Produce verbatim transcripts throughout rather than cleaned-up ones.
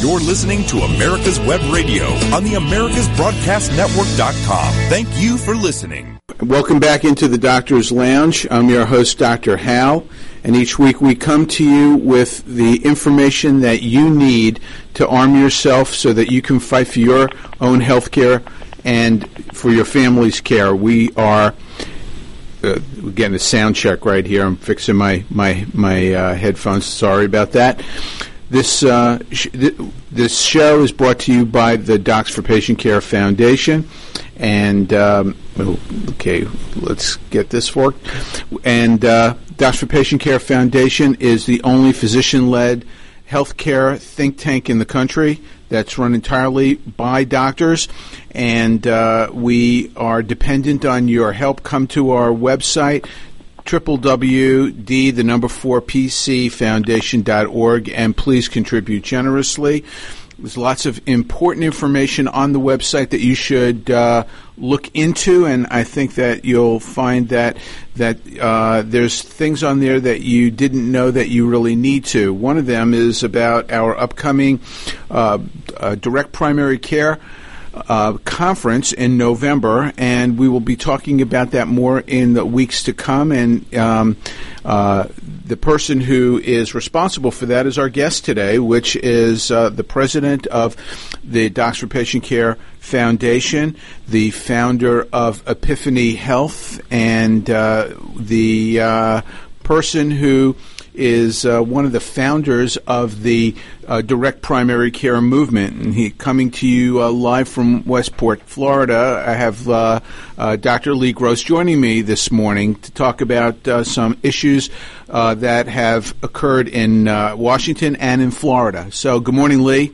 You're listening to America's Web Radio on the Americas Broadcast Network dot com. Thank you for listening. Welcome back into the Doctor's Lounge. I'm your host, Doctor Hal, and each week we come to you with the information that you need to arm yourself so that you can fight for your own health care and for your family's care. We are uh, getting a sound check right here. I'm fixing my, my, my uh, headphones. Sorry about that. This uh, sh- th- this show is brought to you by the Docs for Patient Care Foundation, and um, okay, let's get this worked. And uh, Docs for Patient Care Foundation is the only physician-led healthcare think tank in the country that's run entirely by doctors, and uh, we are dependent on your help. Come to our website. www.d, the number four, pcfoundation.org, and please contribute generously. There's lots of important information on the website that you should uh, look into, and I think that you'll find that that uh, there's things on there that you didn't know that you really need to. One of them is about our upcoming uh, uh, Direct Primary Care Uh, conference in November, and we will be talking about that more in the weeks to come. And um, uh, the person who is responsible for that is our guest today, which is uh, the president of the Docs for Patient Care Foundation, the founder of Epiphany Health, and uh, the uh, person who is uh, one of the founders of the uh, Direct Primary Care movement, and he coming to you uh, live from Westport, Florida. I have uh, uh, Doctor Lee Gross joining me this morning to talk about uh, some issues uh, that have occurred in uh, Washington and in Florida. So, good morning, Lee.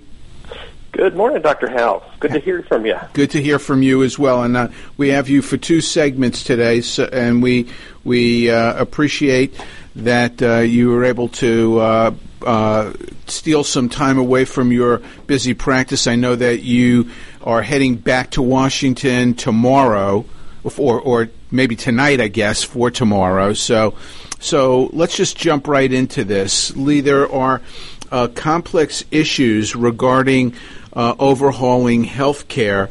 Good morning, Doctor Hal. Good to hear from you. Good to hear from you as well. And uh, we have you for two segments today, so, and we we uh, appreciate that uh, you were able to uh, uh, steal some time away from your busy practice. I know that you are heading back to Washington tomorrow, or, or maybe tonight, I guess, for tomorrow. So, so let's just jump right into this. Lee, there are uh, complex issues regarding uh, overhauling health care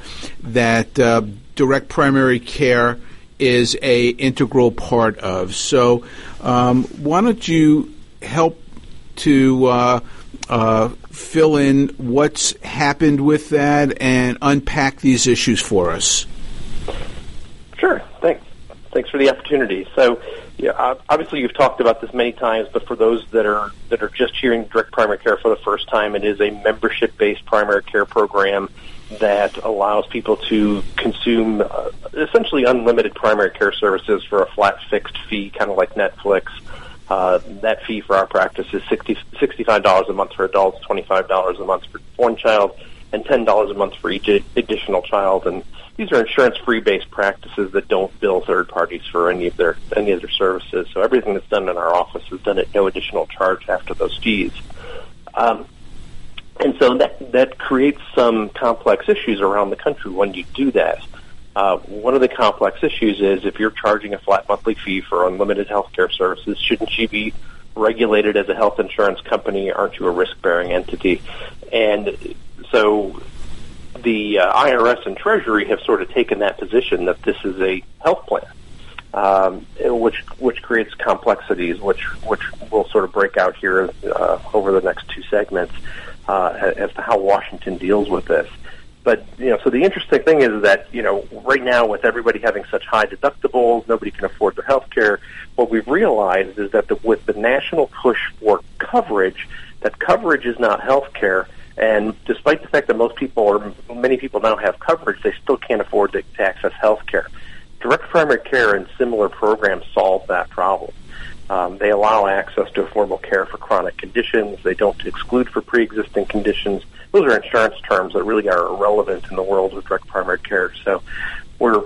that uh, direct primary care is a integral part of. So um, why don't you help to uh, uh, fill in what's happened with that and unpack these issues for us? Sure. Thanks. Thanks for the opportunity. So, yeah, obviously you've talked about this many times, but for those that are that are just hearing direct primary care for the first time, it is a membership-based primary care program that allows people to consume uh, essentially unlimited primary care services for a flat fixed fee, kind of like Netflix. Uh, that fee for our practice is sixty, sixty-five dollars a month for adults, twenty-five dollars a month for one child, and ten dollars a month for each additional child. And these are insurance-free based practices that don't bill third parties for any of their any of their services. So everything that's done in our office is done at no additional charge after those fees. Um, And so that, that creates some complex issues around the country when you do that. Uh, one of the complex issues is if you're charging a flat monthly fee for unlimited health care services, shouldn't you be regulated as a health insurance company? Aren't you a risk-bearing entity? And so the uh, I R S and Treasury have sort of taken that position that this is a health plan, um, which which creates complexities, which, which we'll sort of break out here uh, over the next two segments. Uh, as to how Washington deals with this. But, you know, so the interesting thing is that, you know, right now with everybody having such high deductibles, nobody can afford their health care, what we've realized is that the, with the national push for coverage, that coverage is not health care, and despite the fact that most people or many people now have coverage, they still can't afford to, to access health care. Direct primary care and similar programs solve that problem. Um, they allow access to affordable care for chronic conditions. They don't exclude for pre-existing conditions. Those are insurance terms that really are irrelevant in the world of direct primary care. So we're,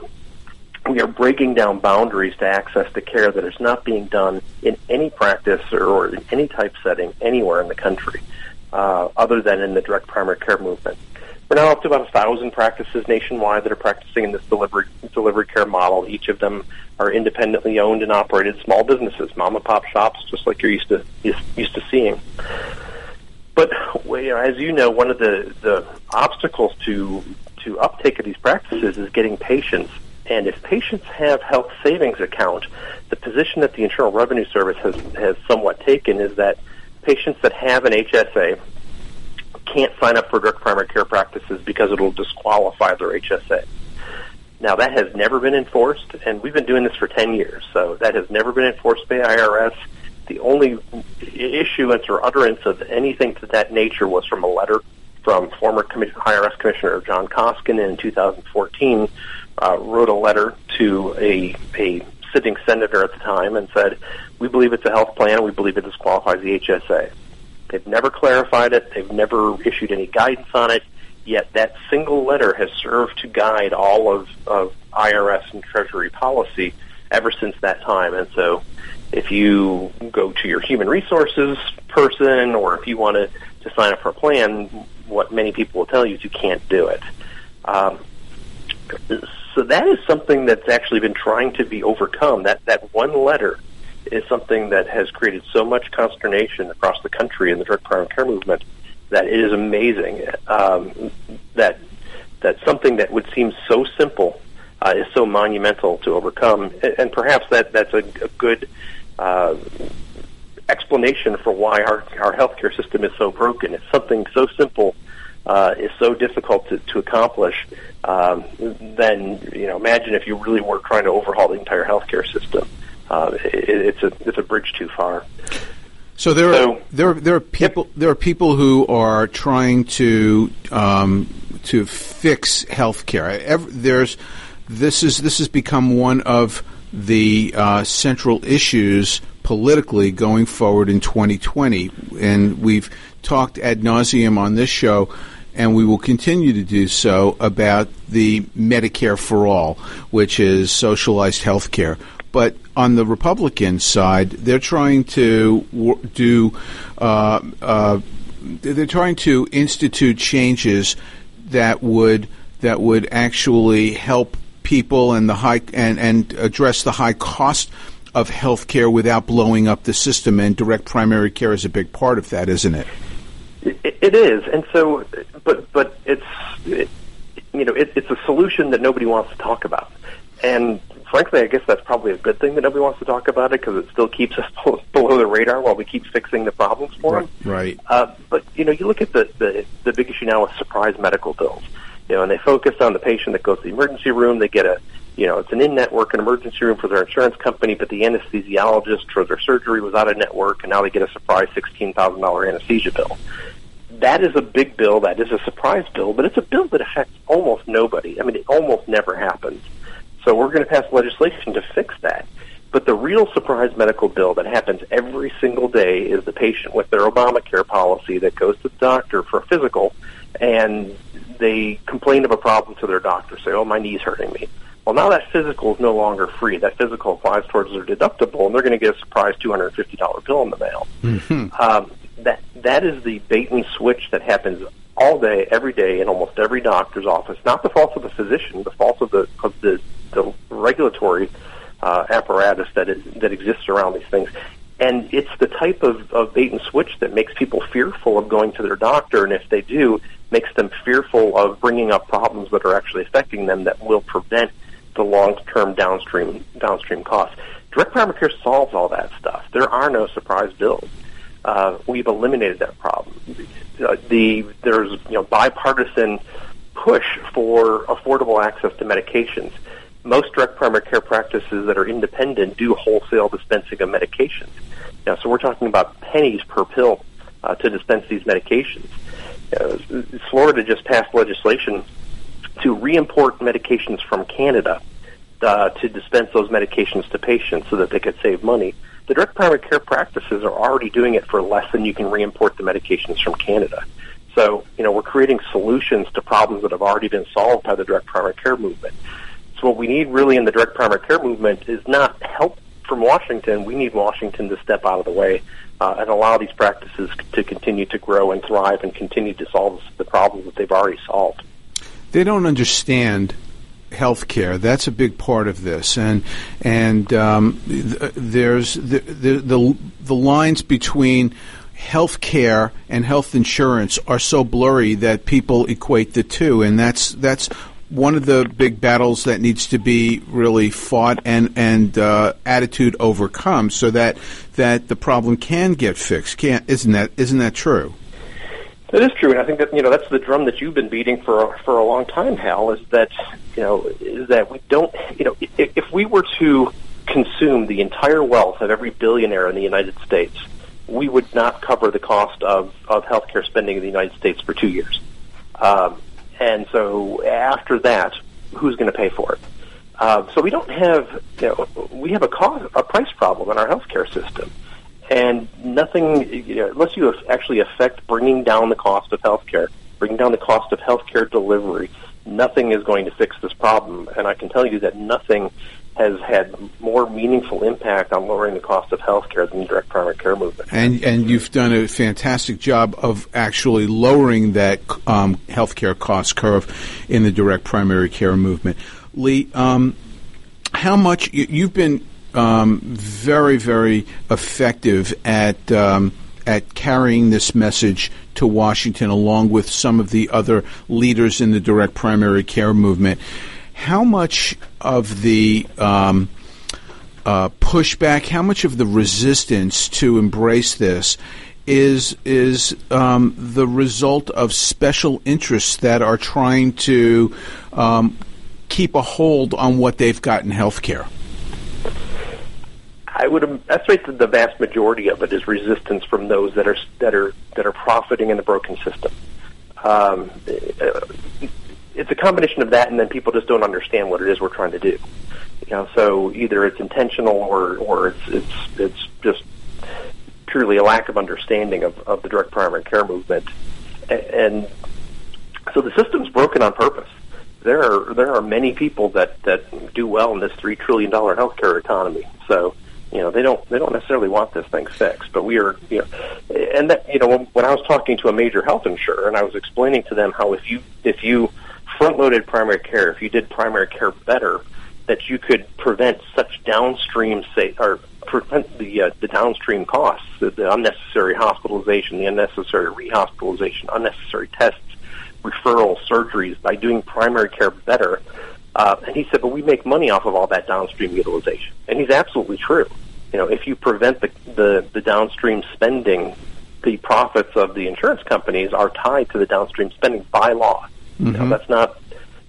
we are breaking down boundaries to access to care that is not being done in any practice or, or in any type setting anywhere in the country uh, other than in the direct primary care movement. We're now up to about one thousand practices nationwide that are practicing in this delivery delivery care model. Each of them are independently owned and operated small businesses, mom-and-pop shops, just like you're used to used to seeing. But you know, as you know, one of the, the obstacles to to uptake of these practices is getting patients. And if patients have health savings account, the position that the Internal Revenue Service has, has somewhat taken is that patients that have an H S A can't sign up for direct primary care practices because it will disqualify their H S A. Now, that has never been enforced, and we've been doing this for ten years, so that has never been enforced by the I R S. The only issuance or utterance of anything to that nature was from a letter from former I R S Commissioner John Koskinen in two thousand fourteen, uh, wrote a letter to a, a sitting senator at the time and said, we believe it's a health plan, we believe it disqualifies the H S A. They've never clarified it, they've never issued any guidance on it, yet that single letter has served to guide all of, of I R S and Treasury policy ever since that time. And so if you go to your human resources person, or if you want to, to sign up for a plan, what many people will tell you is you can't do it. Um, so that is something that's actually been trying to be overcome. That, that one letter is something that has created so much consternation across the country in the direct primary care movement that it is amazing um, that that something that would seem so simple uh, is so monumental to overcome. And, and perhaps that, that's a, a good uh, explanation for why our, our healthcare system is so broken. It's something so simple uh, is so difficult to, to accomplish. Um, then you know, imagine if you really were trying to overhaul the entire healthcare system. Uh, it, it's a it's a bridge too far. So there so, are there are, there are people yep. there are people who are trying to um, to fix healthcare. Every, there's this is this has become one of the uh, central issues politically going forward in twenty twenty, and we've talked ad nauseum on this show, and we will continue to do so about the Medicare for All, which is socialized healthcare. But on the Republican side, they're trying to w- do uh, uh, they're trying to institute changes that would that would actually help people and the high and, and address the high cost of health care without blowing up the system. And direct primary care is a big part of that, isn't it? It, it is, and so, but but it's it, you know it, it's a solution that nobody wants to talk about. And frankly, I guess that's probably a good thing that nobody wants to talk about it, because it still keeps us below the radar while we keep fixing the problems for right, them. Right. Uh, but, you know, you look at the, the, the big issue now with surprise medical bills, you know, and they focus on the patient that goes to the emergency room. They get a, you know, it's an in-network, an emergency room for their insurance company, but the anesthesiologist for their surgery was out of network, and now they get a surprise sixteen thousand dollars anesthesia bill. That is a big bill. That is a surprise bill, but it's a bill that affects almost nobody. I mean, it almost never happens. So we're going to pass legislation to fix that. But the real surprise medical bill that happens every single day is the patient with their Obamacare policy that goes to the doctor for a physical, and they complain of a problem to their doctor, say, oh, my knee's hurting me. Well, now that physical is no longer free. That physical applies towards their deductible, and they're going to get a surprise two hundred fifty dollars bill in the mail. Mm-hmm. Um, that that is the bait and switch that happens all day, every day, in almost every doctor's office. Not the fault of the physician, the fault of the of the, the regulatory uh, apparatus that is, that exists around these things. And it's the type of, of bait and switch that makes people fearful of going to their doctor, and if they do, makes them fearful of bringing up problems that are actually affecting them that will prevent the long-term downstream downstream costs. Direct primary care solves all that stuff. There are no surprise bills. Uh, we've eliminated that problem. Uh, the there's you know bipartisan push for affordable access to medications. Most direct primary care practices that are independent do wholesale dispensing of medications. Now, so we're talking about pennies per pill uh, to dispense these medications. Uh, Florida just passed legislation to re-import medications from Canada uh, to dispense those medications to patients so that they could save money. The direct primary care practices are already doing it for less than you can re-import the medications from Canada. So, you know, we're creating solutions to problems that have already been solved by the direct primary care movement. So what we need really in the direct primary care movement is not help from Washington. We need Washington to step out of the way uh, and allow these practices to continue to grow and thrive and continue to solve the problems that they've already solved. They don't understand healthcare. That's a big part of this, and and um, th- there's the the, the the lines between health care and health insurance are so blurry that people equate the two, and that's that's one of the big battles that needs to be really fought and and uh, attitude overcome, so that that the problem can get fixed. Can't isn't that isn't that true? That is true, and I think that you know that's the drum that you've been beating for for a long time, Hal. Is that you know is that we don't you know if, if we were to consume the entire wealth of every billionaire in the United States, we would not cover the cost of, of healthcare spending in the United States for two years. Um, and so after that, who's going to pay for it? Um, so we don't have, you know, we have a cost, a price problem in our healthcare system. And nothing, you know, unless you actually affect bringing down the cost of healthcare, bringing down the cost of healthcare delivery, nothing is going to fix this problem. And I can tell you that nothing has had more meaningful impact on lowering the cost of health care than the direct primary care movement. And and you've done a fantastic job of actually lowering that um, health care cost curve in the direct primary care movement. Lee, um, how much you, you've been um, very, very effective at um, at carrying this message to Washington along with some of the other leaders in the direct primary care movement. How much of the um, uh, pushback, how much of the resistance to embrace this is is um, the result of special interests that are trying to um, keep a hold on what they've got in healthcare? I would estimate that the vast majority of it is resistance from those that are that are that are profiting in the broken system. Um, uh, It's a combination of that, and then people just don't understand what it is we're trying to do. You know, so either it's intentional, or, or it's it's it's just purely a lack of understanding of, of the direct primary care movement. And so the system's broken on purpose. There are there are many people that, that do well in this three trillion dollar healthcare economy. So you know they don't they don't necessarily want this thing fixed. But we are you know, and that you know when, when I was talking to a major health insurer, and I was explaining to them how if you if you front-loaded primary care, if you did primary care better, that you could prevent such downstream, say, or prevent the uh, the downstream costs, the, the unnecessary hospitalization, the unnecessary rehospitalization, unnecessary tests, referral, surgeries, by doing primary care better. Uh, and he said, but we make money off of all that downstream utilization. And he's absolutely true. You know, if you prevent the, the, the downstream spending, the profits of the insurance companies are tied to the downstream spending by law. Mm-hmm. No, that's not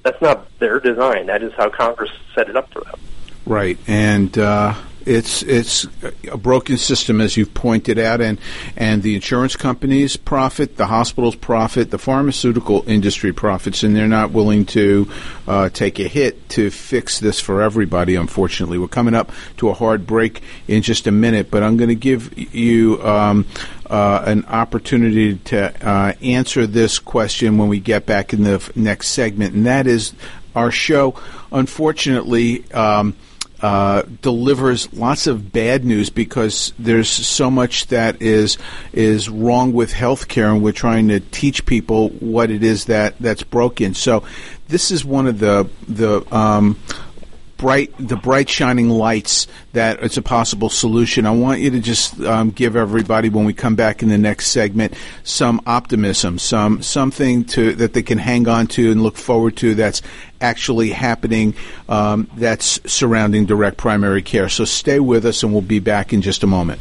that's not their design. That is how Congress set it up for them. Right, and uh, it's it's a broken system, as you've pointed out, and and the insurance companies profit, the hospitals profit, the pharmaceutical industry profits, and they're not willing to uh, take a hit to fix this for everybody. Unfortunately, we're coming up to a hard break in just a minute, but I'm going to give you Um, Uh, an opportunity to uh, answer this question when we get back in the f- next segment, and that is our show, unfortunately, um, uh, delivers lots of bad news because there's so much that is is wrong with healthcare, and we're trying to teach people what it is that that's broken. So this is one of the the um, bright the bright shining lights that it's a possible solution. I want you to just um, give everybody, when we come back in the next segment, some optimism, some something to that they can hang on to and look forward to that's actually happening, um, that's surrounding direct primary care. So stay with us, and we'll be back in just a moment.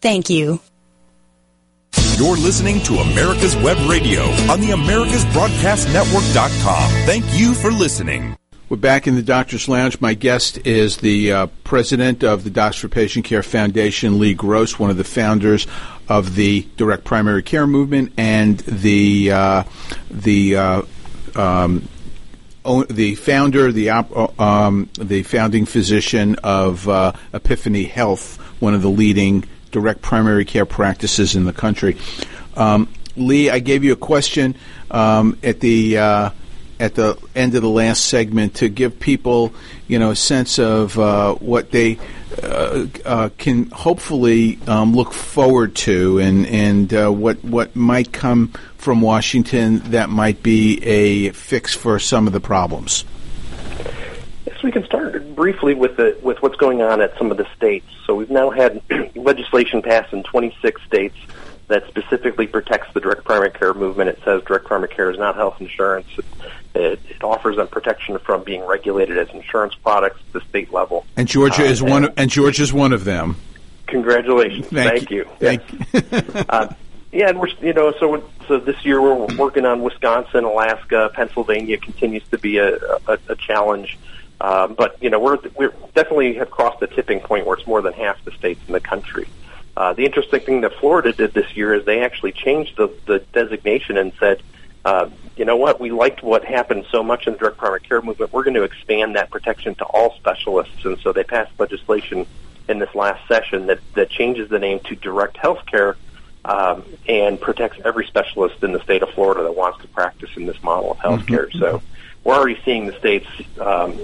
Thank you. You're listening to America's Web Radio on the Americas Broadcast Network dot com. Thank you for listening. We're back in the Doctor's Lounge. My guest is the uh, president of the Docs for Patient Care Foundation, Lee Gross, one of the founders of the Direct Primary Care movement and the uh, the uh, um, o- the founder, the op- um, the founding physician of uh, Epiphany Health, one of the leading direct primary care practices in the country. Um, Lee, I gave you a question um, at the uh, at the end of the last segment to give people, you know, a sense of uh, what they uh, uh, can hopefully um, look forward to, and and uh, what what might come from Washington that might be a fix for some of the problems. We can start briefly with the, with what's going on at some of the states. So we've now had legislation passed in twenty-six states that specifically protects the direct primary care movement. It says direct primary care is not health insurance. It, it offers them protection from being regulated as insurance products at the state level. And Georgia uh, is and one. Of, and Georgia is one of them. Congratulations! Thank, Thank you. you. Thank you. uh, Yeah, and we're, you know, so so this year we're working on Wisconsin, Alaska, Pennsylvania continues to be a, a, a challenge. Um, but, you know, we're, we're definitely have crossed the tipping point where it's more than half the states in the country. Uh, the interesting thing that Florida did this year is they actually changed the, the designation and said, uh, you know what, we liked what happened so much in the direct primary care movement. We're going to expand that protection to all specialists. And so they passed legislation in this last session that, that changes the name to direct health care um, and protects every specialist in the state of Florida that wants to practice in this model of health care. Mm-hmm. So we're already seeing the states um,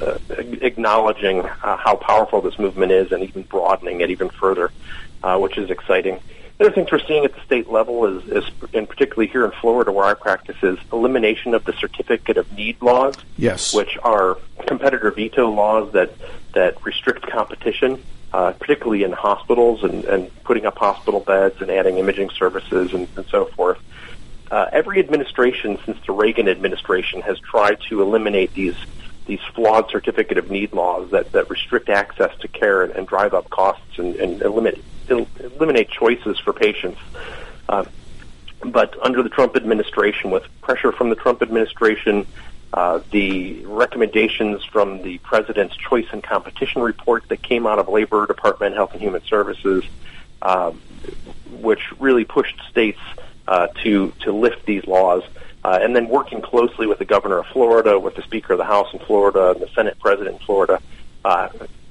uh, acknowledging uh, how powerful this movement is and even broadening it even further, uh, which is exciting. The other things we're seeing at the state level is, is, and particularly here in Florida where I practice, is elimination of the Certificate of Need laws, yes, which are competitor veto laws that, that restrict competition, uh, particularly in hospitals and, and putting up hospital beds and adding imaging services and, and so forth. Uh, every administration since the Reagan administration has tried to eliminate these these flawed certificate of need laws that, that restrict access to care and, and drive up costs and, and eliminate, eliminate choices for patients. Uh, but under the Trump administration, with pressure from the Trump administration, uh, the recommendations from the President's Choice and Competition Report that came out of Labor Department, Health and Human Services, uh, which really pushed states Uh, to to lift these laws, uh, and then working closely with the governor of Florida, with the Speaker of the House in Florida, and the Senate President in Florida, uh,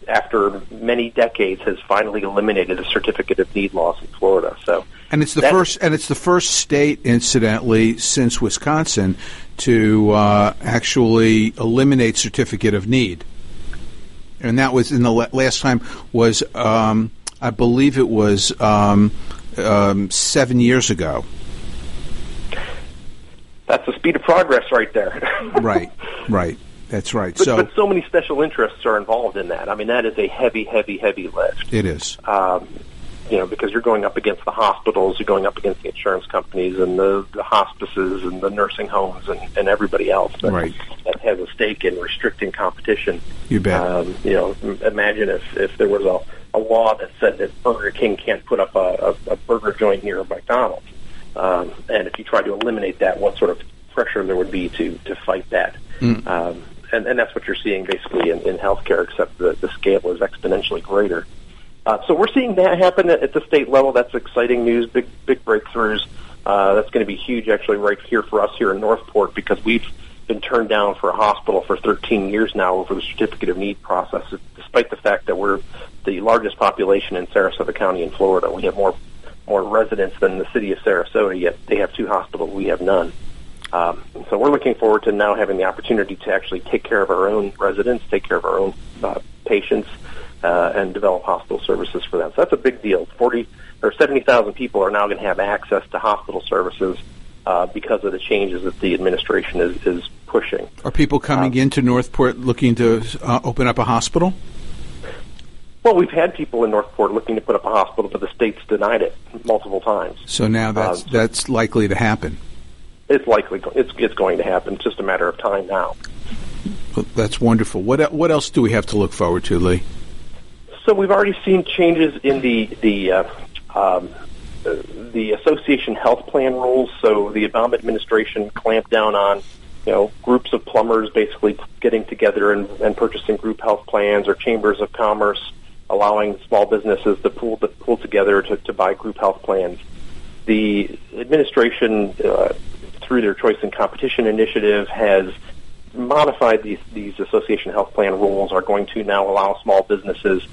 after many decades, has finally eliminated the Certificate of Need laws in Florida. So, and it's the first, and it's the first state, incidentally, since Wisconsin, to uh, actually eliminate Certificate of Need, and that was in the la- last time was um, I believe it was um, um, seven years ago. That's the speed of progress right there. Right, right. That's right. But so, but so many special interests are involved in that. I mean, that is a heavy, heavy, heavy lift. It is. Um, you know, because you're going up against the hospitals, you're going up against the insurance companies and the, the hospices and the nursing homes and, and everybody else that, right. that has a stake in restricting competition. You bet. Um, you know, imagine if, if there was a, a law that said that Burger King can't put up a, a, a burger joint near McDonald's. Um, and if you try to eliminate that, what sort of pressure there would be to, to fight that. Mm. Um, and, and that's what you're seeing basically in, in healthcare, except the, the scale is exponentially greater. Uh, so we're seeing that happen at, at the state level. That's exciting news, big big breakthroughs. Uh, that's going to be huge actually right here for us here in Northport, because we've been turned down for a hospital for thirteen years now over the Certificate of Need process, despite the fact that we're the largest population in Sarasota County in Florida. We have more more residents than the city of Sarasota, yet they have two hospitals, we have none. Um, so we're looking forward to now having the opportunity to actually take care of our own residents, take care of our own uh, patients, uh, and develop hospital services for them. So that's a big deal. forty or seventy thousand people are now going to have access to hospital services uh, because of the changes that the administration is, is pushing. Are people coming um, into Northport looking to uh, open up a hospital? Well, we've had people in Northport looking to put up a hospital, but the state's denied it multiple times. So now that's um, so that's likely to happen. It's likely it's it's going to happen. It's just a matter of time now. Well, that's wonderful. What what else do we have to look forward to, Lee? So we've already seen changes in the the uh, um, the association health plan rules. So the Obama administration clamped down on, you know, groups of plumbers basically getting together and, and purchasing group health plans, or chambers of commerce allowing small businesses to pool to pool together to, to buy group health plans. The administration, uh, through their Choice and Competition Initiative, has modified these, these association health plan rules, are going to now allow small businesses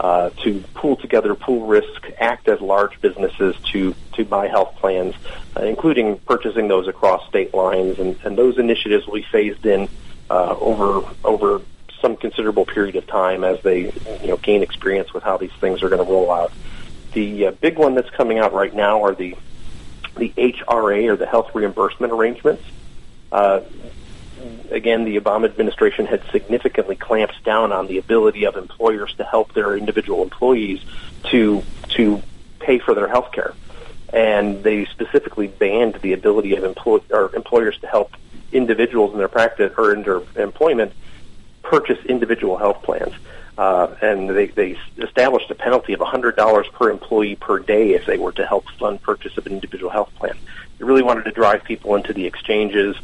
uh, to pool together, pool risk, act as large businesses to, to buy health plans, uh, including purchasing those across state lines. And, and those initiatives will be phased in uh, over over some considerable period of time as they, you know, gain experience with how these things are going to roll out. The uh, big one that's coming out right now are the the H R A, or the Health Reimbursement Arrangements. Uh, again, the Obama administration had significantly clamped down on the ability of employers to help their individual employees to to pay for their health care. And they specifically banned the ability of employ- or employers to help individuals in their practice or in their employment purchase individual health plans. Uh, and they, they established a penalty of one hundred dollars per employee per day if they were to help fund purchase of an individual health plan. They really wanted to drive people into the exchanges.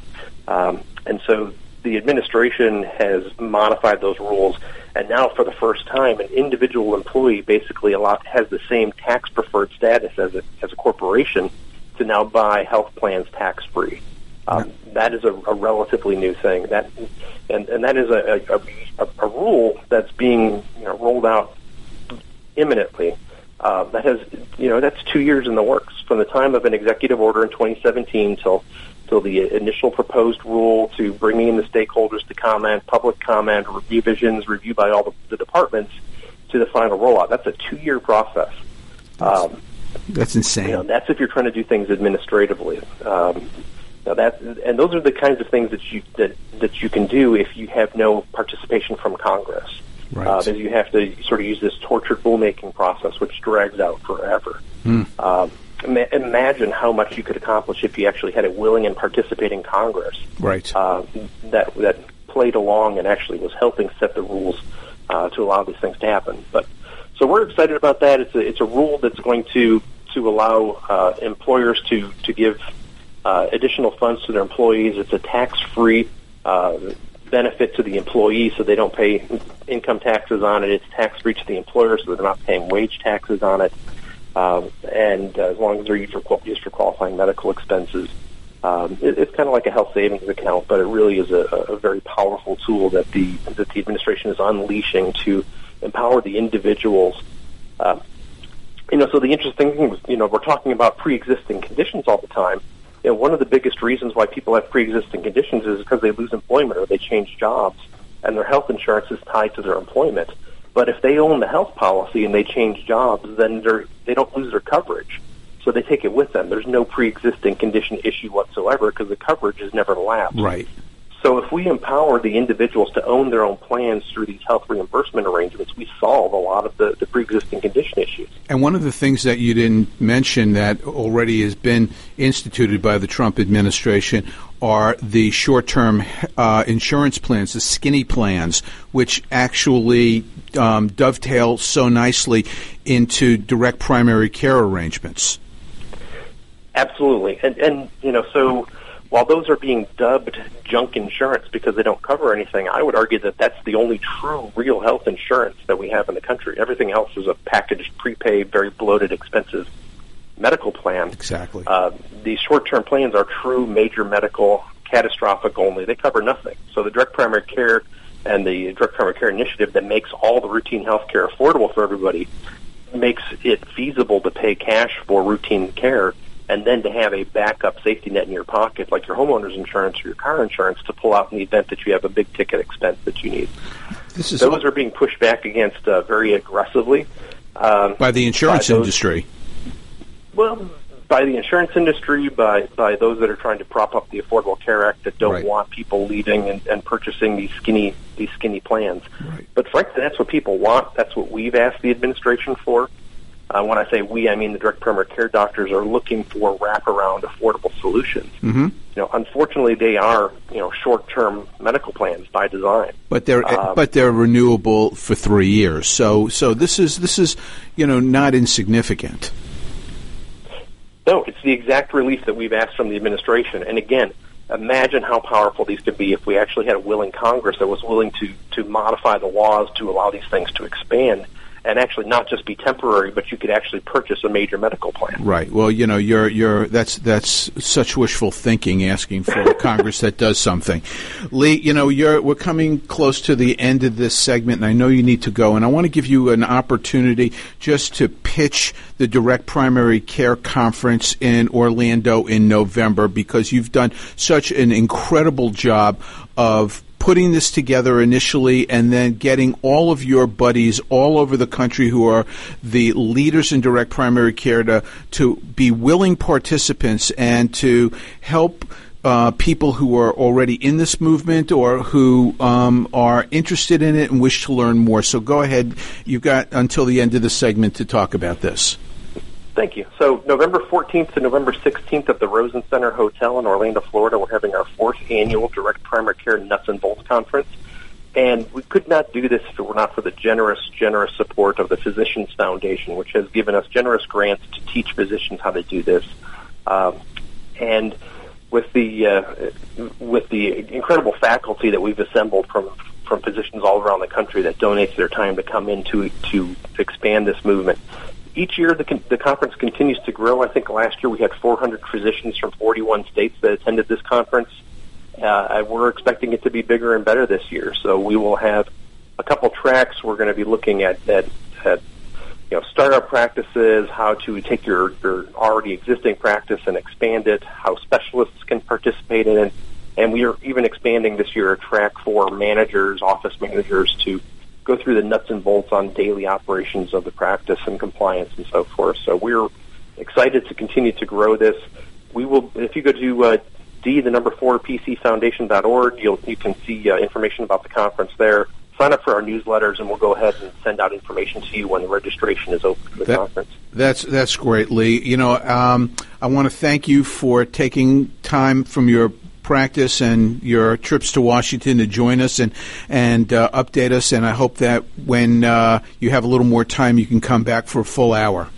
Um, and so the administration has modified those rules. And now for the first time, an individual employee basically a lot has the same tax-preferred status as a, as a corporation to now buy health plans tax-free. Um, that is a, a relatively new thing, that, and, and that is a, a, a rule that's being, you know, rolled out imminently. Uh, that has, you know, that's two years in the works from the time of an executive order in twenty seventeen till till the initial proposed rule, to bringing in the stakeholders to comment, public comment, revisions, review by all the, the departments, to the final rollout. That's a two-year process. Um, that's insane. You know, that's if you're trying to do things administratively. Um, Now that, and those are the kinds of things that you that, that you can do if you have no participation from Congress. Right. Uh, because you have to sort of use this tortured rulemaking process, which drags out forever. Mm. Um, ima- imagine how much you could accomplish if you actually had a willing and participating Congress. Right. Uh, that that played along and actually was helping set the rules uh, to allow these things to happen. But so we're excited about that. It's a, it's a rule that's going to to allow uh, employers to to give. Uh, additional funds to their employees. It's a tax-free uh, benefit to the employee, so they don't pay income taxes on it. It's tax-free to the employer, so they're not paying wage taxes on it. Um, and uh, as long as they're used for, used for qualifying medical expenses, um, it, it's kind of like a health savings account, but it really is a, a very powerful tool that the that the administration is unleashing to empower the individuals. Uh, you know, so the interesting thing was, you know, we're talking about pre-existing conditions all the time. You know, one of the biggest reasons why people have pre-existing conditions is because they lose employment or they change jobs, and their health insurance is tied to their employment. But if they own the health policy and they change jobs, then they're, they don't lose their coverage, so they take it with them. There's no pre-existing condition issue whatsoever because the coverage is never lapsed. Right. So if we empower the individuals to own their own plans through these health reimbursement arrangements, we solve a lot of the, the pre-existing condition issues. And one of the things that you didn't mention that already has been instituted by the Trump administration are the short-term uh, insurance plans, the skinny plans, which actually um, dovetail so nicely into direct primary care arrangements. Absolutely. And, and you know, so... while those are being dubbed junk insurance because they don't cover anything, I would argue that that's the only true real health insurance that we have in the country. Everything else is a packaged, prepaid, very bloated, expensive medical plan. Exactly. Uh, these short-term plans are true major medical, catastrophic only. They cover nothing. So the direct primary care and the direct primary care initiative that makes all the routine health care affordable for everybody makes it feasible to pay cash for routine care, and then to have a backup safety net in your pocket, like your homeowner's insurance or your car insurance, to pull out in the event that you have a big ticket expense that you need. This is those are being pushed back against uh, very aggressively. Um, by the insurance by those, industry. Well, by the insurance industry, by, by those that are trying to prop up the Affordable Care Act that don't right. want people leaving and, and purchasing these skinny these skinny plans. Right. But frankly, that's what people want. That's what we've asked the administration for. Uh, when I say we, I mean the direct primary care doctors are looking for wraparound affordable solutions. Mm-hmm. You know, unfortunately, they are you know short-term medical plans by design. But they're um, but they're renewable for three years. So so this is this is you know not insignificant. No, it's the exact relief that we've asked from the administration. And again, imagine how powerful these could be if we actually had a willing Congress that was willing to to modify the laws to allow these things to expand. And actually, not just be temporary, but you could actually purchase a major medical plan. Right. Well, you know, you're you're that's that's such wishful thinking, asking for a Congress that does something. Lee, you know, you're we're coming close to the end of this segment, and I know you need to go. And I want to give you an opportunity just to pitch the Direct Primary Care Conference in Orlando in November, because you've done such an incredible job of putting this together initially and then getting all of your buddies all over the country who are the leaders in direct primary care to, to be willing participants and to help uh, people who are already in this movement or who um, are interested in it and wish to learn more. So go ahead. You've got until the end of the segment to talk about this. Thank you. So November fourteenth to November sixteenth at the Rosen Center Hotel in Orlando, Florida, we're having our fourth annual Direct Primary Care Nuts and Bolts Conference. And we could not do this if it were not for the generous, generous support of the Physicians Foundation, which has given us generous grants to teach physicians how to do this. Um, and with the uh, with the incredible faculty that we've assembled from from physicians all around the country that donates their time to come in to, to expand this movement. Each year, the, con- the conference continues to grow. I think last year we had four hundred physicians from forty-one states that attended this conference. Uh, we're expecting it to be bigger and better this year. So we will have a couple tracks. We're going to be looking at, at, at you know, startup practices, how to take your, your already existing practice and expand it, how specialists can participate in it. And we are even expanding this year a track for managers, office managers, to go through the nuts and bolts on daily operations of the practice and compliance and so forth. So we're excited to continue to grow this. We will, if you go to uh, D, the number four, P C foundation dot org, you'll, you can see uh, information about the conference there. Sign up for our newsletters, and we'll go ahead and send out information to you when the registration is open for the that, conference. That's that's great, Lee. You know, um, I want to thank you for taking time from your practice and your trips to Washington to join us and and uh, update us, and I hope that when uh, you have a little more time you can come back for a full hour.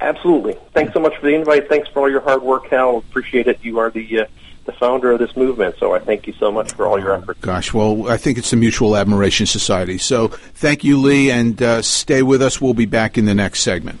Absolutely. Thanks so much for the invite. Thanks for all your hard work, Hal. Appreciate it. You are the uh, the founder of this movement, so I thank you so much for all your efforts. Gosh, well, I think it's the Mutual Admiration Society. So thank you, Lee, and uh, stay with us. We'll be back in the next segment.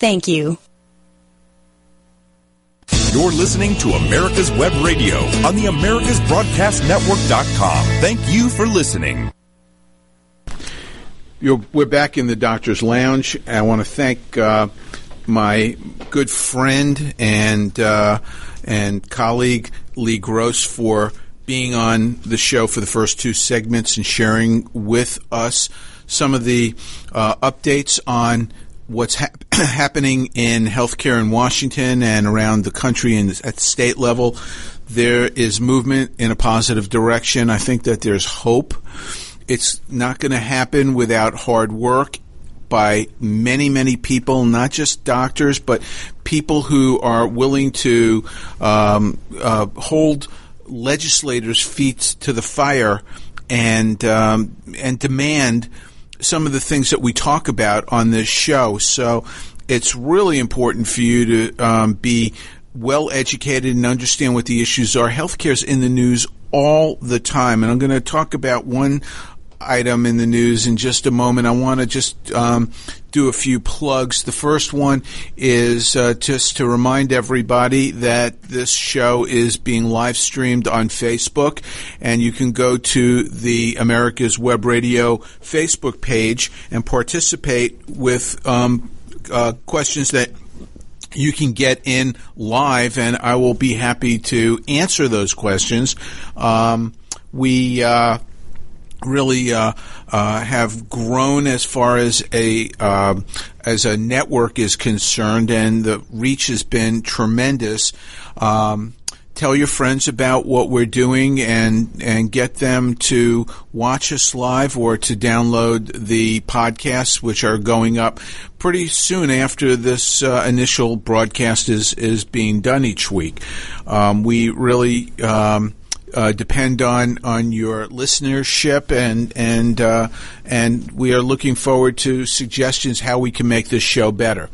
Thank you. You're listening to America's Web Radio on the Americas Broadcast Network dot com. Thank you for listening. You're, we're back in the Doctor's Lounge. I want to thank uh, my good friend and uh, and colleague Lee Gross for being on the show for the first two segments and sharing with us some of the uh, updates on what's hap- happening in healthcare in Washington and around the country and at the state level. There is movement in a positive direction. I think that there's hope. It's not going to happen without hard work by many, many people, not just doctors, but people who are willing to um, uh, hold legislators' feet to the fire and um, and demand some of the things that we talk about on this show. So it's really important for you to um, be well educated and understand what the issues are. Healthcare's in the news all the time, and I'm going to talk about one item in the news in just a moment. I want to just um, do a few plugs. The first one is uh, just to remind everybody that this show is being live streamed on Facebook, and you can go to the America's Web Radio Facebook page and participate with um, uh, questions that you can get in live, and I will be happy to answer those questions. Um, we uh, really uh, uh, have grown as far as a uh, as a network is concerned, and the reach has been tremendous. Um, tell your friends about what we're doing, and and get them to watch us live or to download the podcasts, which are going up pretty soon after this uh, initial broadcast is is being done each week. Um, we really um, uh, depend on on your listenership, and and uh, and we are looking forward to suggestions how we can make this show better.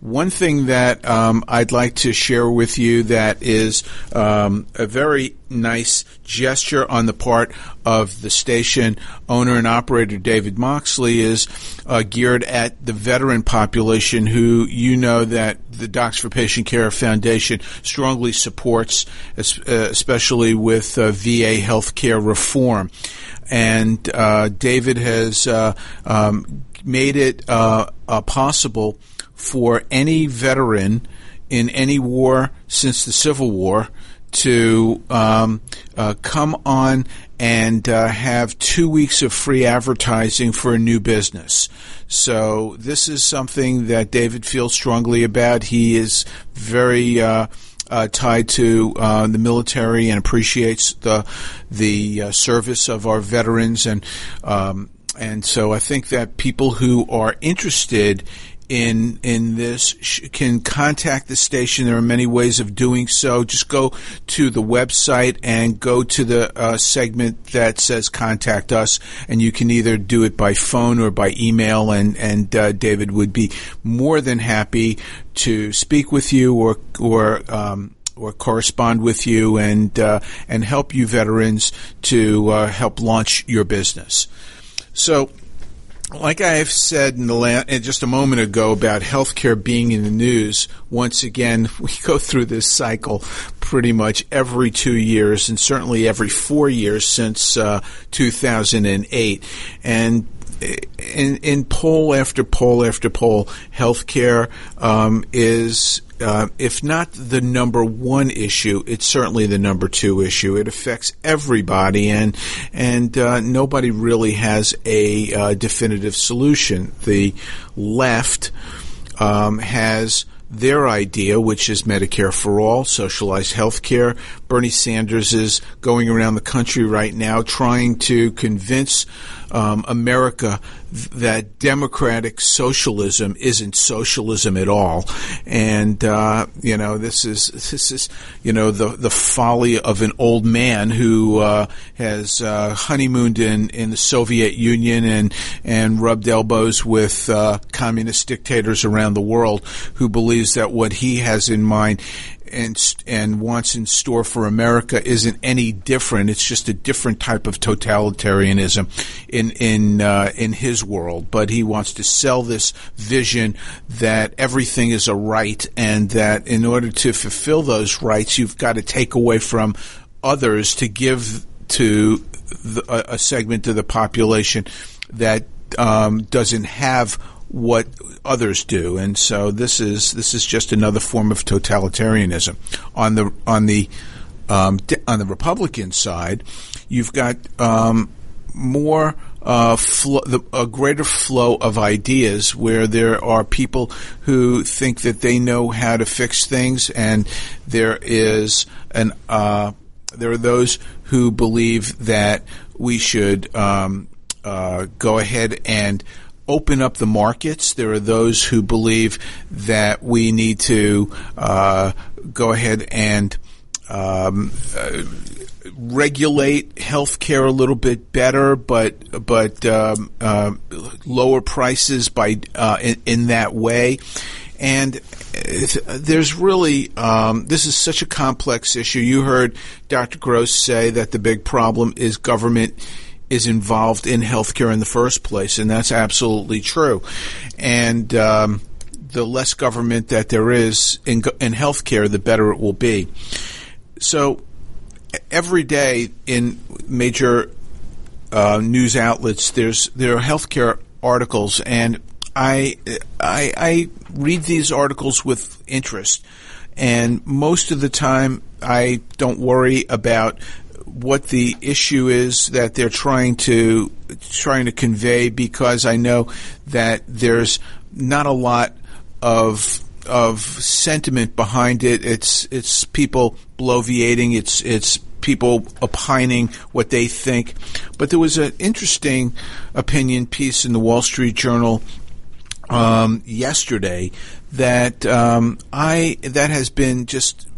One thing that um, I'd like to share with you that is um, a very nice gesture on the part of the station owner and operator David Moxley is uh, geared at the veteran population, who you know that the Docs for Patient Care Foundation strongly supports, especially with uh, V A healthcare reform. And uh, David has uh, um, made it uh, uh, possible for any veteran in any war since the Civil War to um, uh, come on and uh, have two weeks of free advertising for a new business. So this is something that David feels strongly about. He is very uh, uh, tied to uh, the military and appreciates the the uh, service of our veterans. And, um, and so I think that people who are interested in in this can contact the station. There are many ways of doing so. Just go to the website and go to the uh, segment that says Contact Us, and you can either do it by phone or by email, and, and uh, David would be more than happy to speak with you or or um, or correspond with you and, uh, and help you veterans to uh, help launch your business. So, like I have said in the la- just a moment ago about healthcare being in the news, once again, we go through this cycle pretty much every two years and certainly every four years since uh, two thousand eight. And in, in poll after poll after poll, healthcare um, is, uh, if not the number one issue, it's certainly the number two issue. It affects everybody, and and uh, nobody really has a uh, definitive solution. The left um, has their idea, which is Medicare for all, socialized health care. Bernie Sanders is going around the country right now trying to convince um, America th- that democratic socialism isn't socialism at all. And, uh, you know, this is, this is, you know, the, the folly of an old man who uh, has uh, honeymooned in, in the Soviet Union and, and rubbed elbows with uh, communist dictators around the world, who believe that what he has in mind and and wants in store for America isn't any different. It's just a different type of totalitarianism in in uh, in his world. But he wants to sell this vision that everything is a right, and that in order to fulfill those rights, you've got to take away from others to give to the, a, a segment of the population that um, doesn't have what others do. And so this is this is just another form of totalitarianism. On the on the um, on the Republican side, you've got um, more uh, fl- the, a greater flow of ideas, where there are people who think that they know how to fix things, and there is an uh, there are those who believe that we should um, uh, go ahead and open up the markets. There are those who believe that we need to uh, go ahead and um, uh, regulate healthcare a little bit better, but but um, uh, lower prices by uh, in, in that way. And there's really um, this is such a complex issue. You heard Doctor Gross say that the big problem is government is involved in healthcare in the first place, and that's absolutely true. And um, the less government that there is in, in healthcare, the better it will be. So every day in major uh, news outlets, there's there are healthcare articles, and I I, I read these articles with interest. And most of the time, I don't worry about what the issue is that they're trying to trying to convey, because I know that there's not a lot of of sentiment behind it. It's it's people bloviating. It's it's people opining what they think. But there was an interesting opinion piece in the Wall Street Journal um, yesterday that um, I that has been just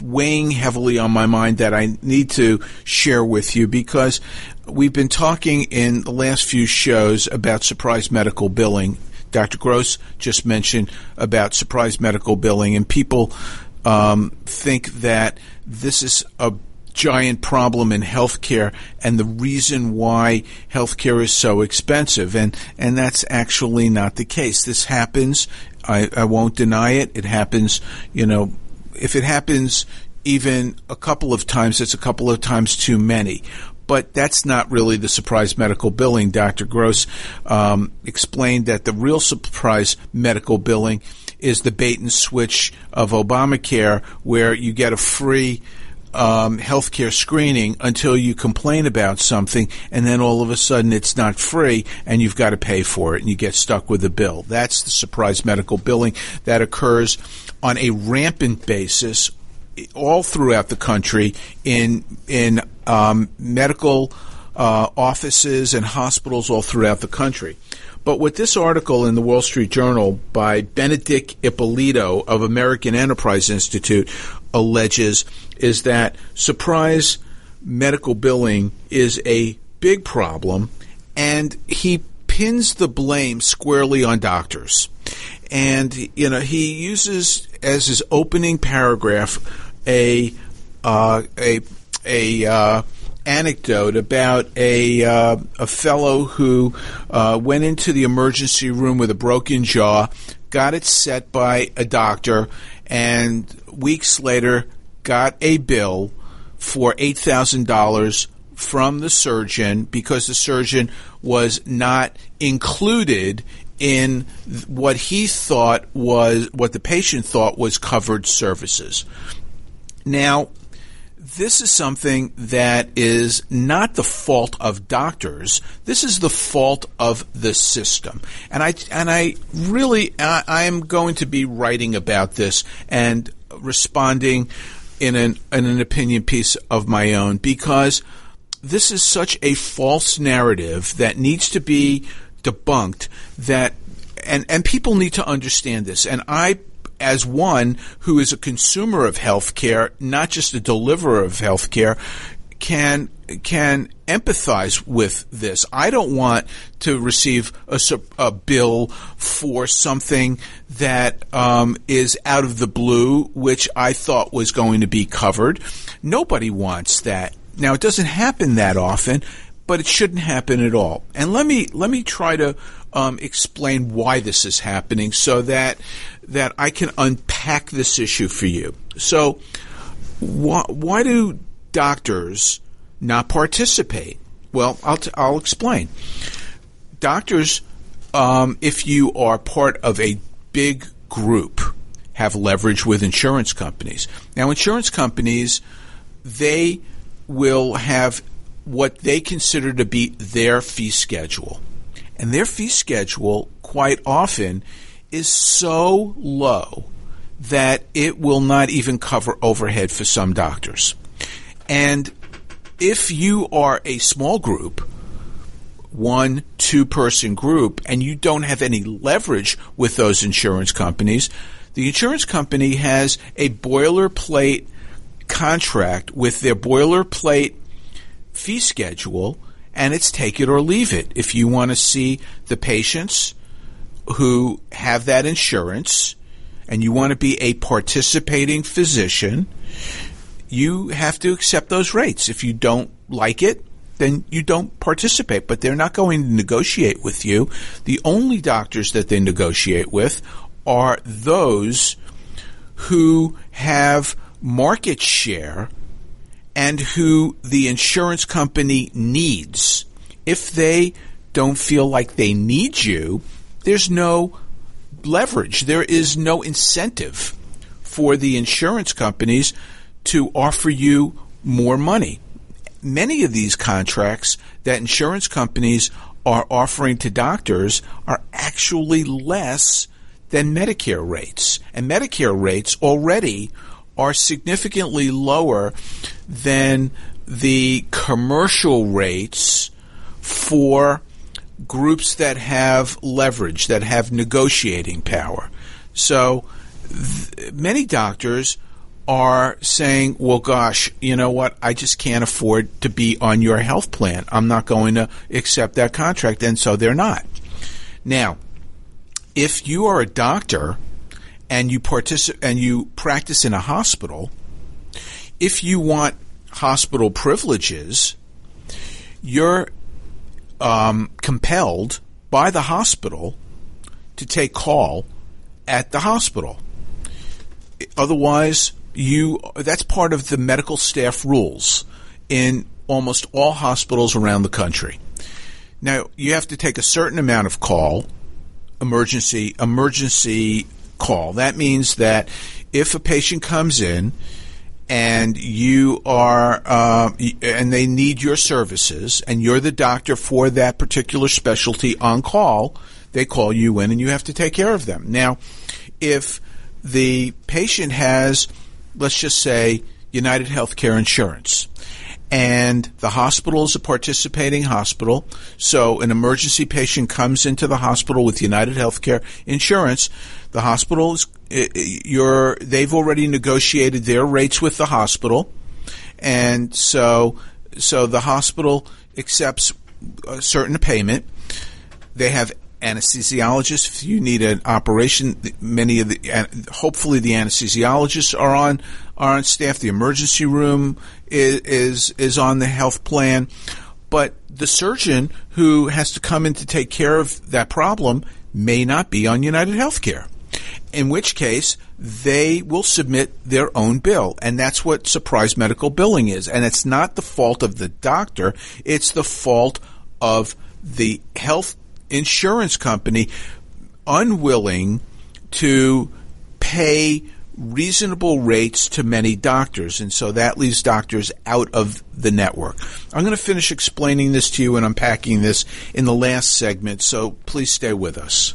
weighing heavily on my mind, that I need to share with you, because we've been talking in the last few shows about surprise medical billing. Doctor Gross just mentioned about surprise medical billing, and people um, think that this is a giant problem in healthcare and the reason why healthcare is so expensive, and and that's actually not the case. This happens. I, I won't deny it. It happens, you know. If it happens even a couple of times, it's a couple of times too many. But that's not really the surprise medical billing. Doctor Gross um, explained that the real surprise medical billing is the bait and switch of Obamacare, where you get a free um, healthcare screening until you complain about something, and then all of a sudden it's not free, and you've got to pay for it, and you get stuck with a bill. That's the surprise medical billing that occurs on a rampant basis all throughout the country in in um, medical uh, offices and hospitals all throughout the country. But what this article in the Wall Street Journal by Benedict Ippolito of American Enterprise Institute alleges is that surprise medical billing is a big problem, and he pins the blame squarely on doctors. And, you know, he uses as his opening paragraph a uh, a a uh, anecdote about a uh, a fellow who uh, went into the emergency room with a broken jaw, got it set by a doctor, and weeks later got a bill for eight thousand dollars from the surgeon because the surgeon was not included in what he thought was what the patient thought was covered services. Now, this is something that is not the fault of doctors. This is the fault of the system. And I and I really I am going to be writing about this and responding in an in an opinion piece of my own, because this is such a false narrative that needs to be debunked, that and and people need to understand this. And I, as one who is a consumer of healthcare, not just a deliverer of healthcare, can can empathize with this. I don't want to receive a, a bill for something that um, is out of the blue, which I thought was going to be covered. Nobody wants that. Now, it doesn't happen that often, but it shouldn't happen at all. And let me let me try to um, explain why this is happening, so that that I can unpack this issue for you. So, wh- why do doctors not participate? Well, I'll t- I'll explain. Doctors, um, if you are part of a big group, have leverage with insurance companies. Now, insurance companies, they will have what they consider to be their fee schedule. And their fee schedule quite often is so low that it will not even cover overhead for some doctors. And if you are a small group, one, two-person group, and you don't have any leverage with those insurance companies, the insurance company has a boilerplate contract with their boilerplate fee schedule, and it's take it or leave it. If you want to see the patients who have that insurance and you want to be a participating physician, you have to accept those rates. If you don't like it, then you don't participate. But they're not going to negotiate with you. The only doctors that they negotiate with are those who have market share and who the insurance company needs. If they don't feel like they need you, there's no leverage. There is no incentive for the insurance companies to offer you more money. Many of these contracts that insurance companies are offering to doctors are actually less than Medicare rates. And Medicare rates already are significantly lower than the commercial rates for groups that have leverage, that have negotiating power. So th- many doctors are saying, well, gosh, you know what? I just can't afford to be on your health plan. I'm not going to accept that contract. And so they're not. Now, if you are a doctor and you participate and you practice in a hospital, if you want hospital privileges, you're um, compelled by the hospital to take call at the hospital. Otherwise, you that's part of the medical staff rules in almost all hospitals around the country. Now, you have to take a certain amount of call, emergency emergency call. That means that if a patient comes in and you are uh, and they need your services and you're the doctor for that particular specialty on call, they call you in and you have to take care of them. Now, if the patient has, let's just say, United Healthcare insurance, and the hospital is a participating hospital, so an emergency patient comes into the hospital with United Healthcare insurance. The hospital is, you're, they've already negotiated their rates with the hospital, and so so the hospital accepts a certain payment. They have anesthesiologists. If you need an operation, many of the hopefully the anesthesiologists are on are on staff. The emergency room is, is is on the health plan, but the surgeon who has to come in to take care of that problem may not be on United Healthcare. In which case, they will submit their own bill, and that's what surprise medical billing is. And it's not the fault of the doctor; it's the fault of the health insurance company unwilling to pay reasonable rates to many doctors, and so that leaves doctors out of the network. I'm going to finish explaining this to you and unpacking this in the last segment, so please stay with us.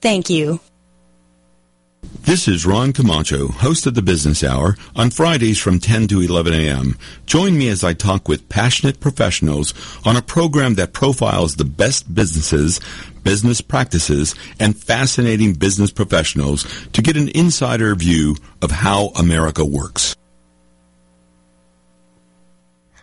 Thank you. This is Ron Camacho, host of the Business Hour, on Fridays from ten to eleven a.m. Join me as I talk with passionate professionals on a program that profiles the best businesses, business practices, and fascinating business professionals to get an insider view of how America works.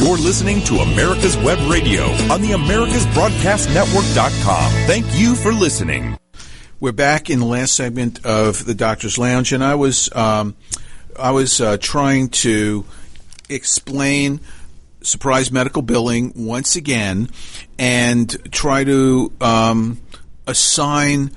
You're listening to America's Web Radio on the Americas Broadcast Network dot com. Thank you for listening. We're back in the last segment of the Doctor's Lounge, and I was um, I was uh, trying to explain surprise medical billing once again, and try to um, assign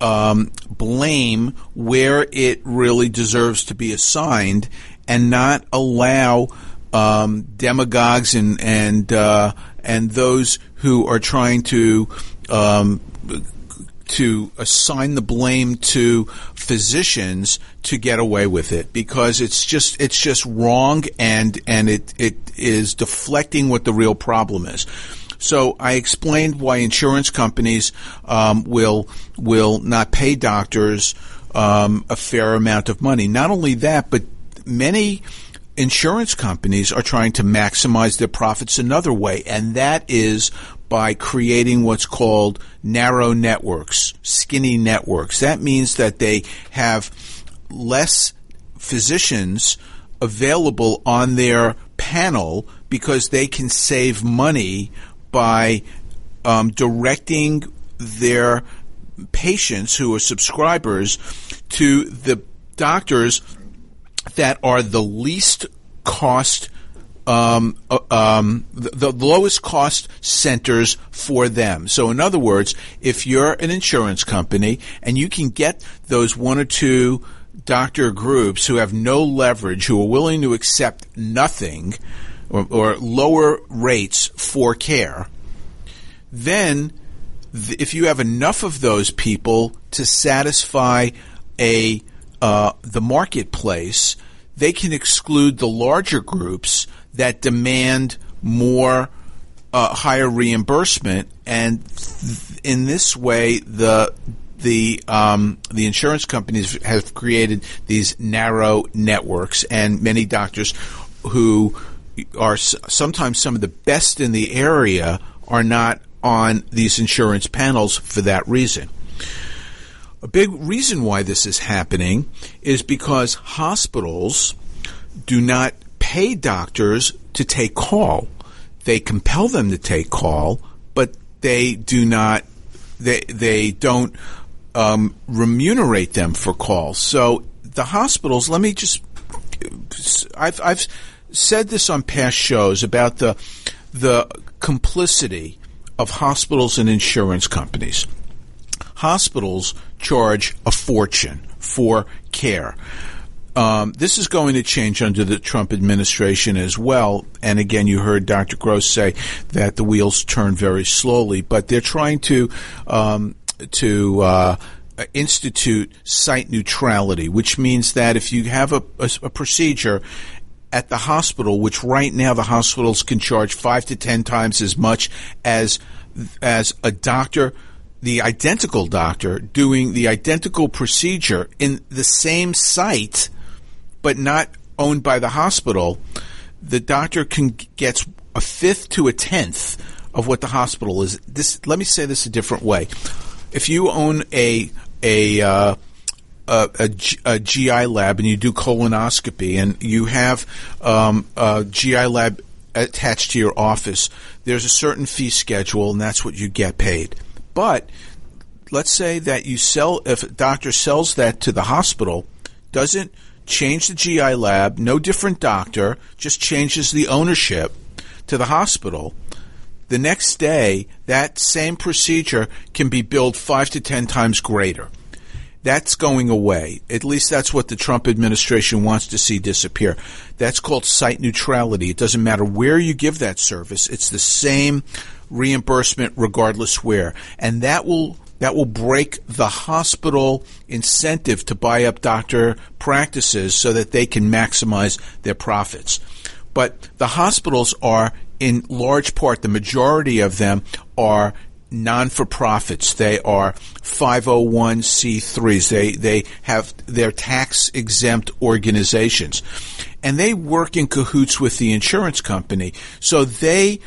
um, blame where it really deserves to be assigned, and not allow Um, demagogues and and uh, and those who are trying to um, to assign the blame to physicians to get away with it, because it's just it's just wrong, and and it it is deflecting what the real problem is. So I explained why insurance companies um, will will not pay doctors um, a fair amount of money. Not only that, but many insurance companies are trying to maximize their profits another way, and that is by creating what's called narrow networks, skinny networks. That means that they have less physicians available on their panel because they can save money by um, directing their patients who are subscribers to the doctors that are the least cost, um, um, the, the lowest cost centers for them. So in other words, if you're an insurance company and you can get those one or two doctor groups who have no leverage, who are willing to accept nothing or, or lower rates for care, then th- if you have enough of those people to satisfy a Uh, the marketplace, they can exclude the larger groups that demand more uh, higher reimbursement, and th- in this way, the the um, the insurance companies have created these narrow networks, and many doctors who are s- sometimes some of the best in the area are not on these insurance panels for that reason. A big reason why this is happening is because hospitals do not pay doctors to take call. They compel them to take call, but they do not. They they don't um, remunerate them for call. So the hospitals. Let me just. I've I've said this on past shows about the the complicity of hospitals and insurance companies. Hospitals charge a fortune for care. Um, this is going to change under the Trump administration as well. And again, you heard Doctor Gross say that the wheels turn very slowly, but they're trying to um, to uh, institute site neutrality, which means that if you have a, a, a procedure at the hospital, which right now the hospitals can charge five to ten times as much as as a doctor, the identical doctor doing the identical procedure in the same site, but not owned by the hospital, the doctor can gets a fifth to a tenth of what the hospital is. This, let me say this a different way: if you own a a, uh, a, a, a G I lab and you do colonoscopy, and you have um, a G I lab attached to your office, there's a certain fee schedule, and that's what you get paid. But let's say that you sell, if a doctor sells that to the hospital, doesn't change the G I lab, no different doctor, just changes the ownership to the hospital. The next day, that same procedure can be billed five to ten times greater. That's going away. At least that's what the Trump administration wants to see disappear. That's called site neutrality. It doesn't matter where you give that service. It's the same reimbursement regardless where, and that will that will break the hospital incentive to buy up doctor practices so that they can maximize their profits. But the hospitals are, in large part, the majority of them are non-for-profits. They are five oh one c threes. They they have their tax-exempt organizations. And they work in cahoots with the insurance company. So they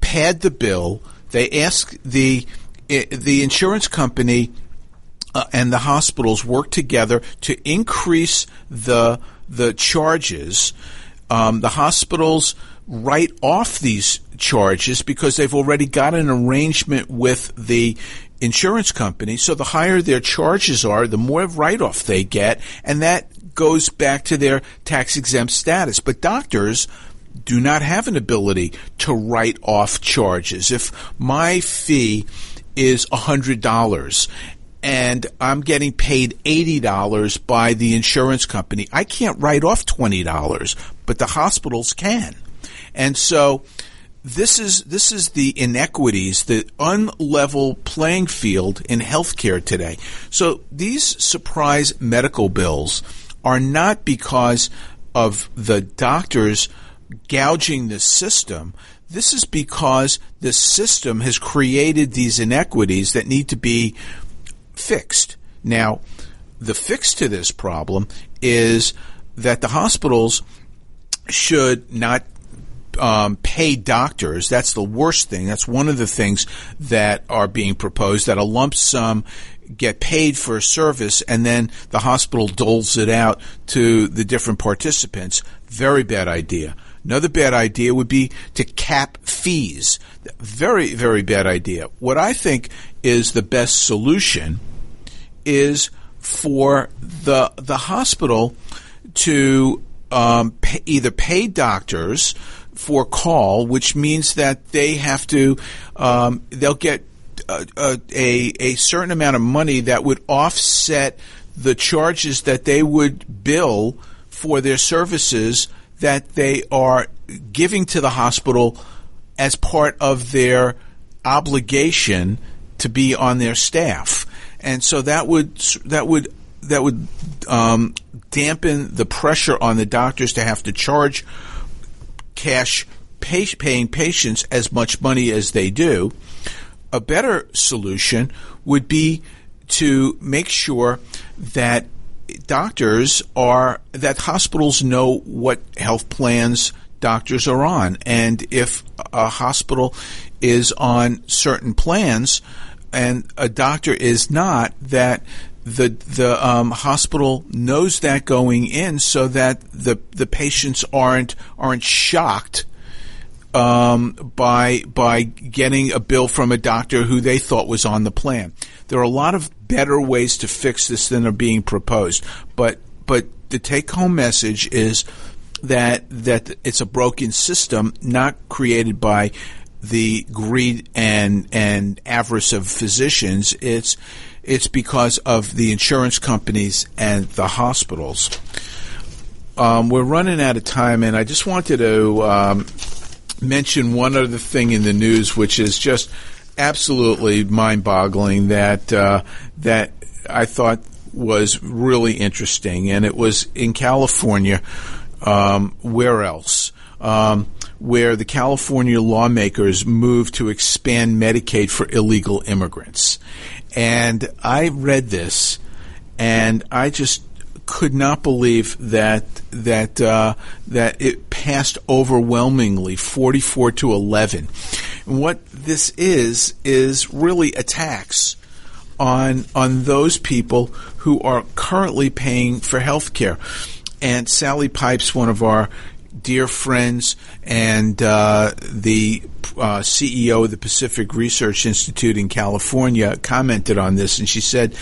pad the bill. They ask the the insurance company uh, and the hospitals work together to increase the the charges. Um, the hospitals write off these charges because they've already got an arrangement with the insurance company. So the higher their charges are, the more write-off they get, and that goes back to their tax-exempt status. But doctors do not have an ability to write off charges. If my fee is one hundred dollars and I'm getting paid eighty dollars by the insurance company, I can't write off twenty dollars, but the hospitals can. And so this is this is the inequities, the unlevel playing field in healthcare today. So these surprise medical bills are not because of the doctors gouging the system. This is because the system has created these inequities that need to be fixed. Now, the fix to this problem is that the hospitals should not Um, pay doctors. That's the worst thing. That's one of the things that are being proposed, that a lump sum get paid for a service and then the hospital doles it out to the different participants. Very bad idea. Another bad idea would be to cap fees. Very, very bad idea. What I think is the best solution is for the the hospital to um, pay, either pay doctors for call, which means that they have to, um, they'll get a, a, a certain amount of money that would offset the charges that they would bill for their services that they are giving to the hospital as part of their obligation to be on their staff. And so that would, that would, that would, um, dampen the pressure on the doctors to have to charge cash pay, paying patients as much money as they do. A better solution would be to make sure that doctors are, that hospitals know what health plans doctors are on. And if a hospital is on certain plans and a doctor is not, that the the um, hospital knows that going in, so that the the patients aren't aren't shocked um, by by getting a bill from a doctor who they thought was on the plan. There are a lot of better ways to fix this than are being proposed, but but the take home message is that that it's a broken system, not created by the greed and and avarice of physicians. It's It's because of the insurance companies and the hospitals. Um, we're running out of time, and I just wanted to um, mention one other thing in the news, which is just absolutely mind-boggling, that uh, that I thought was really interesting. And it was in California, um, where else, um, where the California lawmakers moved to expand Medicaid for illegal immigrants. And I read this, and I just could not believe that that uh, that it passed overwhelmingly, forty-four to eleven. And what this is is really a tax on on those people who are currently paying for health care. And Sally Pipes, one of our dear friends, and uh, the uh, C E O of the Pacific Research Institute in California, commented on this, and she said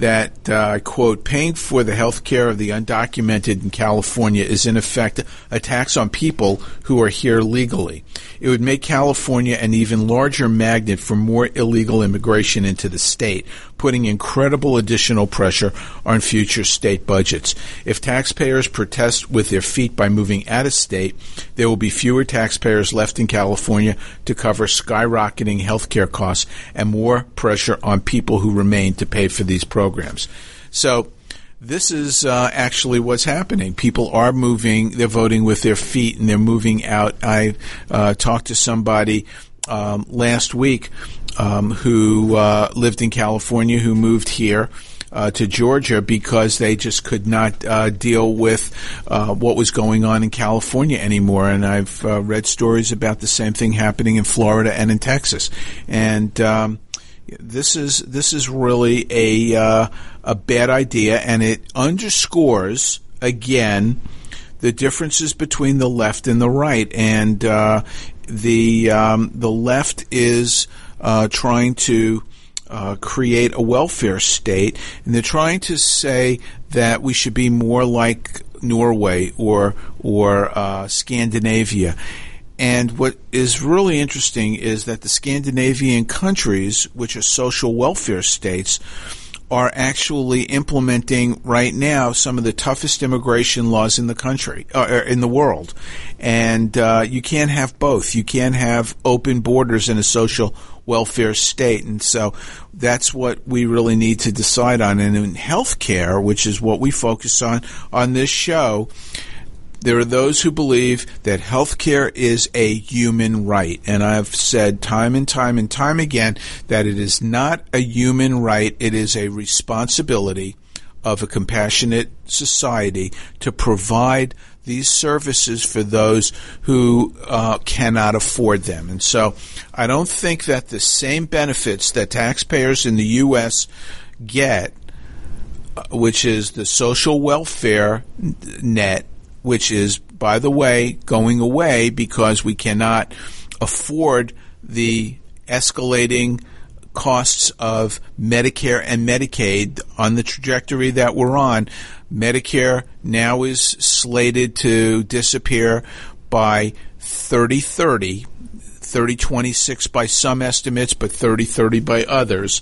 that, uh, quote, paying for the health care of the undocumented in California is in effect a tax on people who are here legally. It would make California an even larger magnet for more illegal immigration into the state, putting incredible additional pressure on future state budgets. If taxpayers protest with their feet by moving out of state, there will be fewer taxpayers left in California to cover skyrocketing healthcare costs and more pressure on people who remain to pay for these programs. So this is uh, actually what's happening. People are moving. They're voting with their feet, and they're moving out. I uh, talked to somebody um, last week um, who uh, lived in California, who moved here uh, to Georgia because they just could not uh, deal with uh, what was going on in California anymore. And I've uh, read stories about the same thing happening in Florida and in Texas. And um, this is this is really a uh, a bad idea, and it underscores again the differences between the left and the right. And uh, the um, the left is uh, trying to uh, create a welfare state, and they're trying to say that we should be more like Norway or or uh, Scandinavia. And what is really interesting is that the Scandinavian countries, which are social welfare states, are actually implementing right now some of the toughest immigration laws in the country, uh, in the world. And uh, you can't have both. You can't have open borders in a social welfare state. And so that's what we really need to decide on. And in healthcare, which is what we focus on on this show, there are those who believe that healthcare is a human right, and I've said time and time and time again that it is not a human right. It is a responsibility of a compassionate society to provide these services for those who uh, cannot afford them. And so I don't think that the same benefits that taxpayers in the U S get, which is the social welfare net, which is, by the way, going away because we cannot afford the escalating costs of Medicare and Medicaid on the trajectory that we're on. Medicare now is slated to disappear by thirty thirty, thirty twenty-six by some estimates, but thirty thirty by others.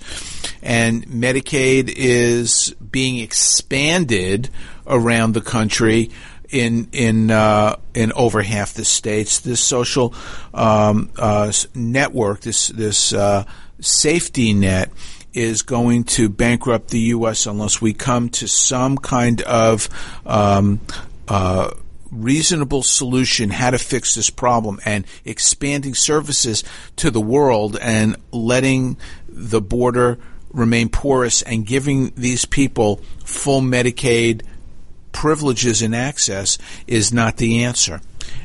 And Medicaid is being expanded around the country in in uh, in over half the states. This social um, uh, network, this this uh, safety net, is going to bankrupt the U S unless we come to some kind of um, uh, reasonable solution how to fix this problem, and expanding services to the world and letting the border remain porous and giving these people full Medicaid privileges and access is not the answer.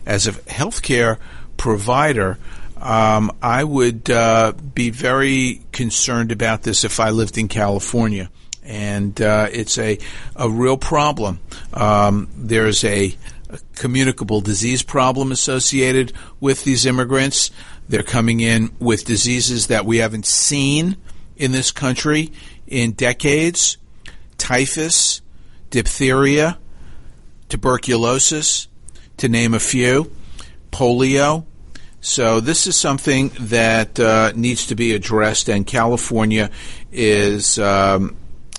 As a healthcare provider, um, I would uh, be very concerned about this if I lived in California, and uh, it's a a real problem. Um, there's a, a communicable disease problem associated with these immigrants. They're coming in with diseases that we haven't seen in this country in decades: typhus, diphtheria, tuberculosis, to name a few, polio. So this is something that uh, needs to be addressed, and California is um,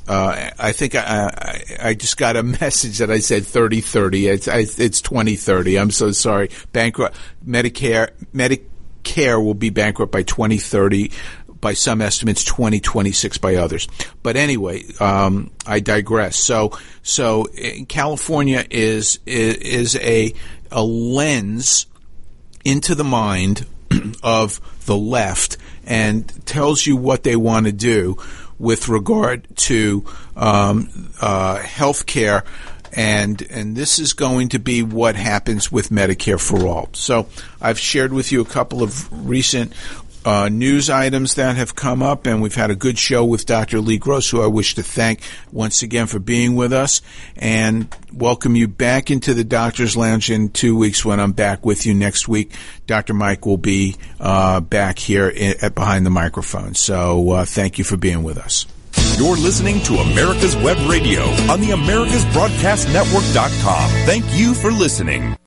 uh, I think I, I, I just got a message that I said thirty thirty. It's, I, it's twenty thirty. I'm so sorry. Bankrupt Medicare Medicare will be bankrupt by twenty thirty. By some estimates, twenty twenty-six by others. But anyway, um, I digress. So, so California is is a a lens into the mind of the left and tells you what they want to do with regard to um, uh, health care, and and this is going to be what happens with Medicare for all. So, I've shared with you a couple of recent Uh, news items that have come up, and we've had a good show with Doctor Lee Gross, who I wish to thank once again for being with us, and welcome you back into the Doctor's Lounge in two weeks when I'm back with you next week. Doctor Mike will be uh, back here in, at behind the microphone. So uh, thank you for being with us. You're listening to America's Web Radio on the Americas Broadcast Network dot com. Thank you for listening.